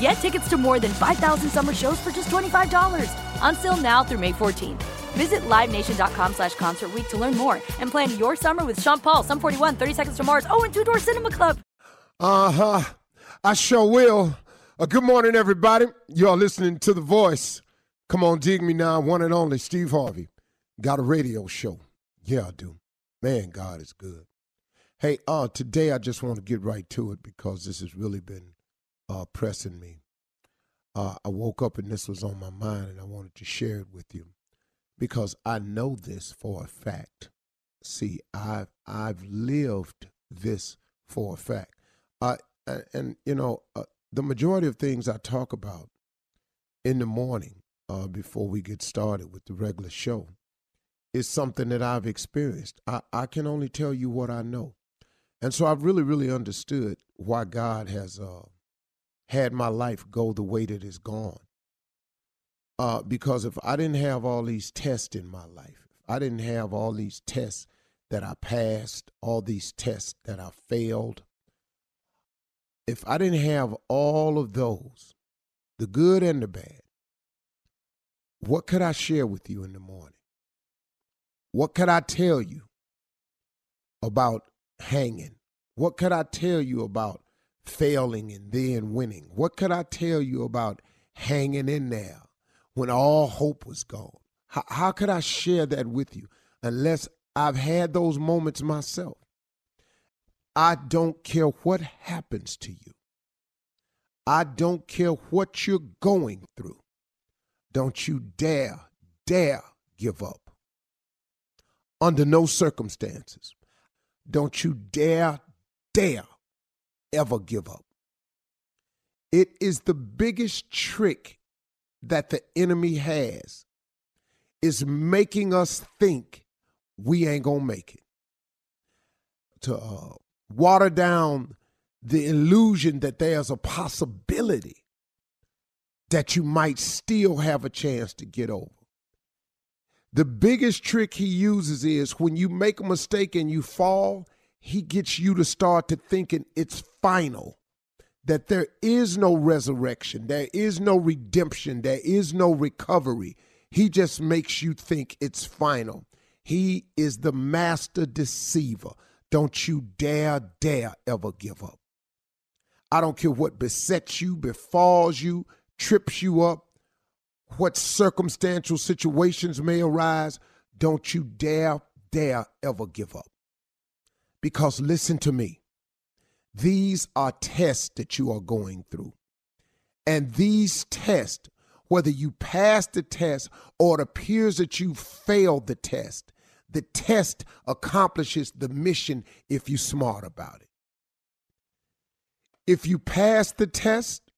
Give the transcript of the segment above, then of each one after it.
Get tickets to more than 5,000 summer shows for just $25. Until now through May 14th. Visit LiveNation.com/Concert Week to learn more and plan your summer with Sean Paul, Sum 41, 30 Seconds to Mars, and Two Door Cinema Club. Uh-huh. I sure will. Good morning, everybody. You're listening to The Voice. Come on, dig me now. One and only Steve Harvey. Got a radio show. Yeah, I do. Man, God is good. Hey, today I just want to get right to it because this has really been pressing me. I woke up and this was on my mind and I wanted to share it with you because I know this for a fact. See, I've lived this for a fact. The majority of things I talk about in the morning before we get started with the regular show is something that I've experienced. I can only tell you what I know. And so I've really, really understood why God has had my life go the way that it's gone. Because if I didn't have all these tests in my life, if I didn't have all these tests that I passed, all these tests that I failed, if I didn't have all of those, the good and the bad, what could I share with you in the morning? What could I tell you about hanging? What could I tell you about failing and then winning? What could I tell you about hanging in there when all hope was gone? How could I share that with you unless I've had those moments myself? I don't care what happens to you. I don't care what you're going through. Don't you dare give up. Under no circumstances. Don't you dare ever give up. It is the biggest trick that the enemy has, is making us think we ain't gonna make it. To water down the illusion that there's a possibility that you might still have a chance to get over. The biggest trick he uses is when you make a mistake and you fall, he gets you to start to thinking it's final, that there is no resurrection, there is no redemption, there is no recovery. He just makes you think it's final. He is the master deceiver. Don't you dare ever give up. I don't care what besets you, befalls you, trips you up, what circumstantial situations may arise. Don't you dare ever give up. Because listen to me, these are tests that you are going through. And these tests, whether you pass the test or it appears that you failed the test accomplishes the mission if you're smart about it. If you pass the test,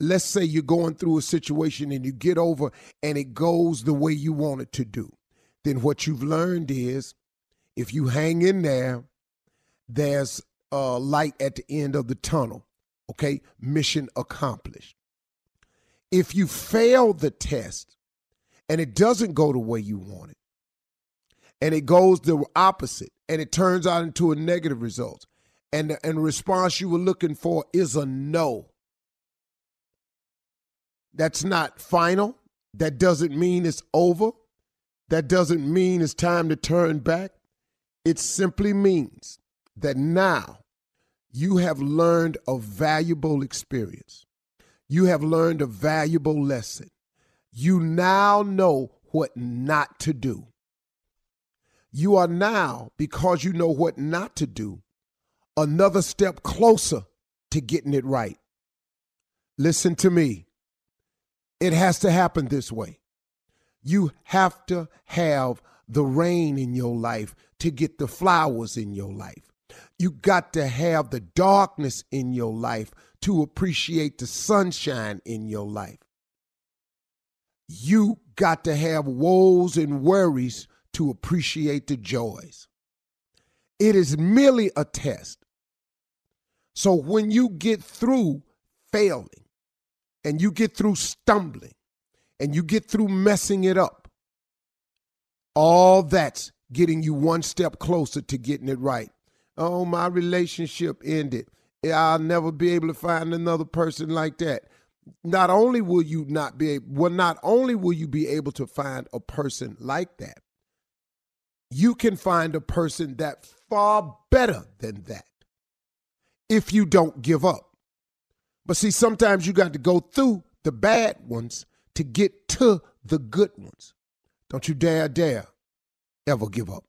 let's say you're going through a situation and you get over and it goes the way you want it to do, then what you've learned is if you hang in there, there's a light at the end of the tunnel, okay? Mission accomplished. If you fail the test and it doesn't go the way you want it, and it goes the opposite, and it turns out into a negative result, and the response you were looking for is a no, that's not final. That doesn't mean it's over. That doesn't mean it's time to turn back. It simply means that now you have learned a valuable experience. You have learned a valuable lesson. You now know what not to do. You are now, because you know what not to do, another step closer to getting it right. Listen to me. It has to happen this way. You have to have the rain in your life to get the flowers in your life. You got to have the darkness in your life to appreciate the sunshine in your life. You got to have woes and worries to appreciate the joys. It is merely a test. So when you get through failing and you get through stumbling and you get through messing it up, all that's getting you one step closer to getting it right. Oh, my relationship ended. I'll never be able to find another person like that. Not only will you be able to find a person like that, you can find a person that's far better than that if you don't give up. But see, sometimes you got to go through the bad ones to get to the good ones. Don't you dare ever give up.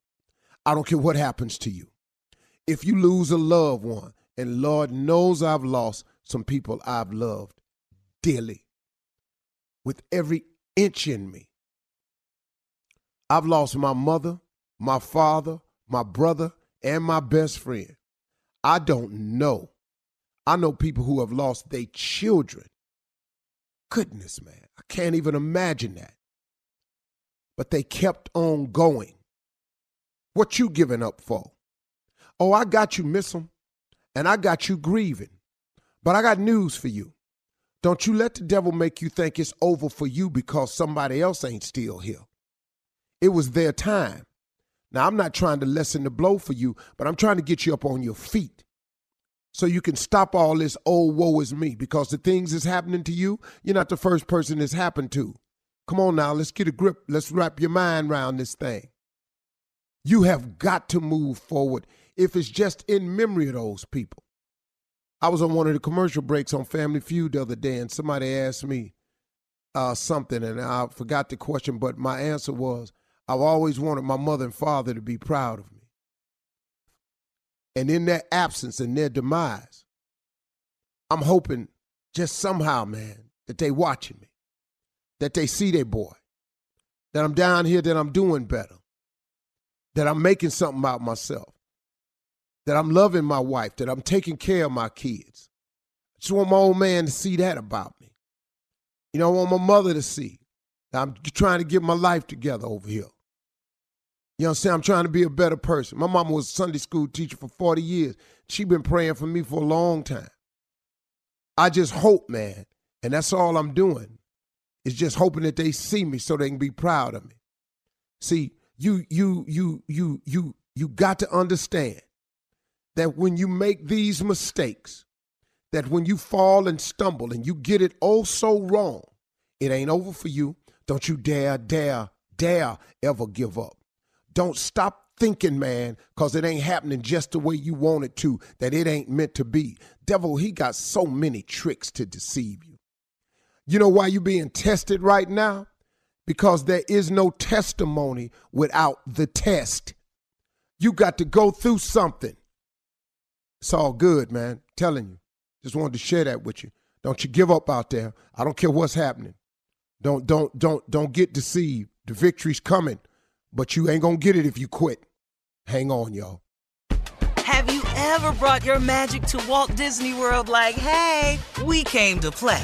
I don't care what happens to you. If you lose a loved one, and Lord knows I've lost some people I've loved dearly with every inch in me. I've lost my mother, my father, my brother, and my best friend. I don't know. I know people who have lost their children. Goodness, man, I can't even imagine that. But they kept on going. What you giving up for? Oh, I got you missing, and I got you grieving. But I got news for you. Don't you let the devil make you think it's over for you because somebody else ain't still here. It was their time. Now, I'm not trying to lessen the blow for you, but I'm trying to get you up on your feet so you can stop all this, oh, woe is me, because the things that's happening to you, you're not the first person it's happened to. Come on now, let's get a grip. Let's wrap your mind around this thing. You have got to move forward if it's just in memory of those people. I was on one of the commercial breaks on Family Feud the other day, and somebody asked me something, and I forgot the question, but my answer was, I've always wanted my mother and father to be proud of me. And in their absence and their demise, I'm hoping just somehow, man, that they watching me, that they see their boy, that I'm down here, that I'm doing better, that I'm making something out of myself, that I'm loving my wife, that I'm taking care of my kids. I just want my old man to see that about me. You know, I want my mother to see that I'm trying to get my life together over here. You know what I'm saying? I'm trying to be a better person. My mama was a Sunday school teacher for 40 years. She been praying for me for a long time. I just hope, man, and that's all I'm doing, is just hoping that they see me so they can be proud of me. See, you got to understand that when you make these mistakes, that when you fall and stumble and you get it oh so wrong, it ain't over for you. Don't you dare ever give up. Don't stop thinking, man, because it ain't happening just the way you want it to, that it ain't meant to be. Devil, he got so many tricks to deceive you. You know why you're being tested right now? Because there is no testimony without the test. You got to go through something. It's all good, man. I'm telling you. Just wanted to share that with you. Don't you give up out there. I don't care what's happening. Don't get deceived. The victory's coming, but you ain't gonna get it if you quit. Hang on, y'all. Have you ever brought your magic to Walt Disney World like, hey, we came to play?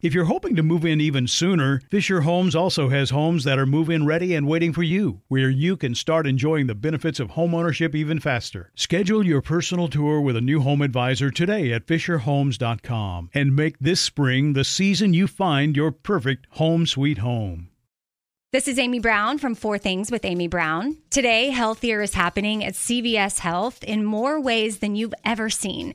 If you're hoping to move in even sooner, Fisher Homes also has homes that are move-in ready and waiting for you, where you can start enjoying the benefits of homeownership even faster. Schedule your personal tour with a new home advisor today at fisherhomes.com and make this spring the season you find your perfect home sweet home. This is Amy Brown from Four Things with Amy Brown. Today, healthier is happening at CVS Health in more ways than you've ever seen.